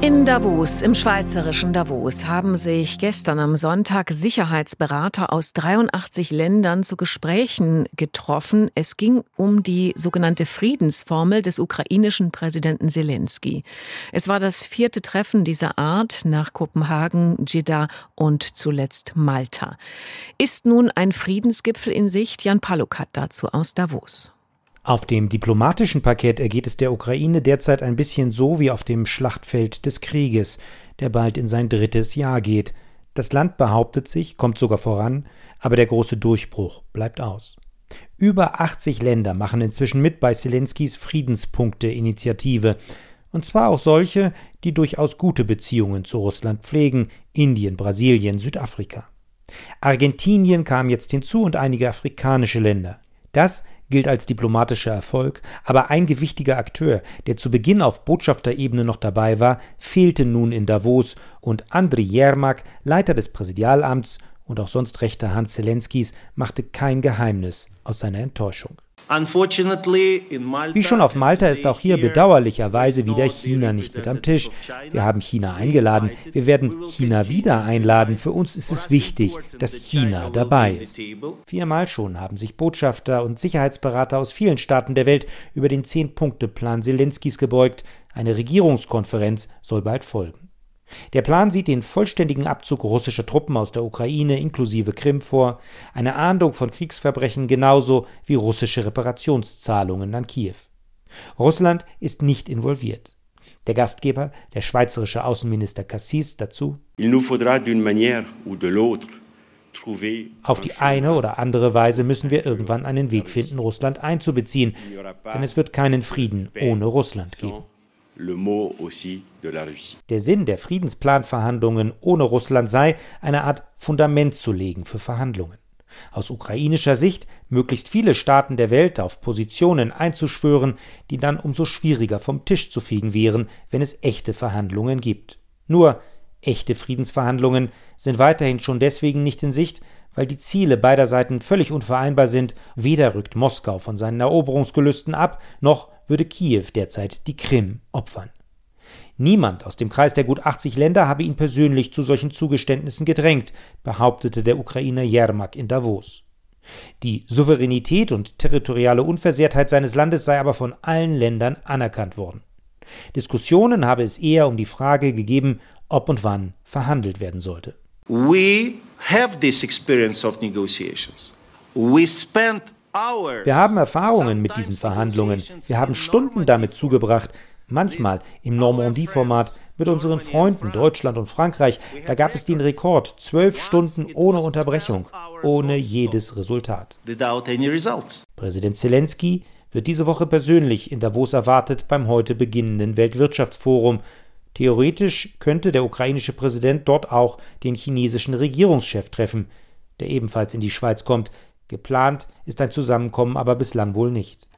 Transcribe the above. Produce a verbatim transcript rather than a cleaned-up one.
In Davos, im schweizerischen Davos, haben sich gestern am Sonntag Sicherheitsberater aus dreiundachtzig Ländern zu Gesprächen getroffen. Es ging um die sogenannte Friedensformel des ukrainischen Präsidenten Selenskyj. Es war das vierte Treffen dieser Art nach Kopenhagen, Jeddah und zuletzt Malta. Ist nun ein Friedensgipfel in Sicht? Jan Paluk hat dazu aus Davos. Auf dem diplomatischen Parkett ergeht es der Ukraine derzeit ein bisschen so wie auf dem Schlachtfeld des Krieges, der bald in sein drittes Jahr geht. Das Land behauptet sich, kommt sogar voran, aber der große Durchbruch bleibt aus. Über achtzig Länder machen inzwischen mit bei Selenskys Friedenspunkte-Initiative. Und zwar auch solche, die durchaus gute Beziehungen zu Russland pflegen: Indien, Brasilien, Südafrika. Argentinien kam jetzt hinzu und einige afrikanische Länder. Das gilt als diplomatischer Erfolg, aber ein gewichtiger Akteur, der zu Beginn auf Botschafterebene noch dabei war, fehlte nun in Davos, und Andrij Jermak, Leiter des Präsidialamts und auch sonst rechte Hand Selenskys, machte kein Geheimnis aus seiner Enttäuschung. Wie schon auf Malta ist auch hier bedauerlicherweise wieder China nicht mit am Tisch. Wir haben China eingeladen, wir werden China wieder einladen. Für uns ist es wichtig, dass China dabei ist. Viermal schon haben sich Botschafter und Sicherheitsberater aus vielen Staaten der Welt über den Zehn-Punkte-Plan Selenskys gebeugt. Eine Regierungskonferenz soll bald folgen. Der Plan sieht den vollständigen Abzug russischer Truppen aus der Ukraine inklusive Krim vor, eine Ahndung von Kriegsverbrechen genauso wie russische Reparationszahlungen an Kiew. Russland ist nicht involviert. Der Gastgeber, der schweizerische Außenminister Cassis, dazu: Auf die eine oder andere Weise müssen wir irgendwann einen Weg finden, Russland einzubeziehen, denn es wird keinen Frieden ohne Russland geben. Der Sinn der Friedensplanverhandlungen ohne Russland sei, eine Art Fundament zu legen für Verhandlungen. Aus ukrainischer Sicht möglichst viele Staaten der Welt auf Positionen einzuschwören, die dann umso schwieriger vom Tisch zu fegen wären, wenn es echte Verhandlungen gibt. Nur echte Friedensverhandlungen sind weiterhin schon deswegen nicht in Sicht, weil die Ziele beider Seiten völlig unvereinbar sind. Weder rückt Moskau von seinen Eroberungsgelüsten ab, noch würde Kiew derzeit die Krim opfern. Niemand aus dem Kreis der gut achtzig Länder habe ihn persönlich zu solchen Zugeständnissen gedrängt, behauptete der Ukrainer Jermak in Davos. Die Souveränität und territoriale Unversehrtheit seines Landes sei aber von allen Ländern anerkannt worden. Diskussionen habe es eher um die Frage gegeben, ob und wann verhandelt werden sollte. We have this experience of negotiations. We spent Wir haben Erfahrungen mit diesen Verhandlungen. Wir haben Stunden damit zugebracht, manchmal im Normandie-Format mit unseren Freunden Deutschland und Frankreich. Da gab es den Rekord, zwölf Stunden ohne Unterbrechung, ohne jedes Resultat. Präsident Selenskyj wird diese Woche persönlich in Davos erwartet beim heute beginnenden Weltwirtschaftsforum. Theoretisch könnte der ukrainische Präsident dort auch den chinesischen Regierungschef treffen, der ebenfalls in die Schweiz kommt. Geplant ist ein Zusammenkommen aber bislang wohl nicht.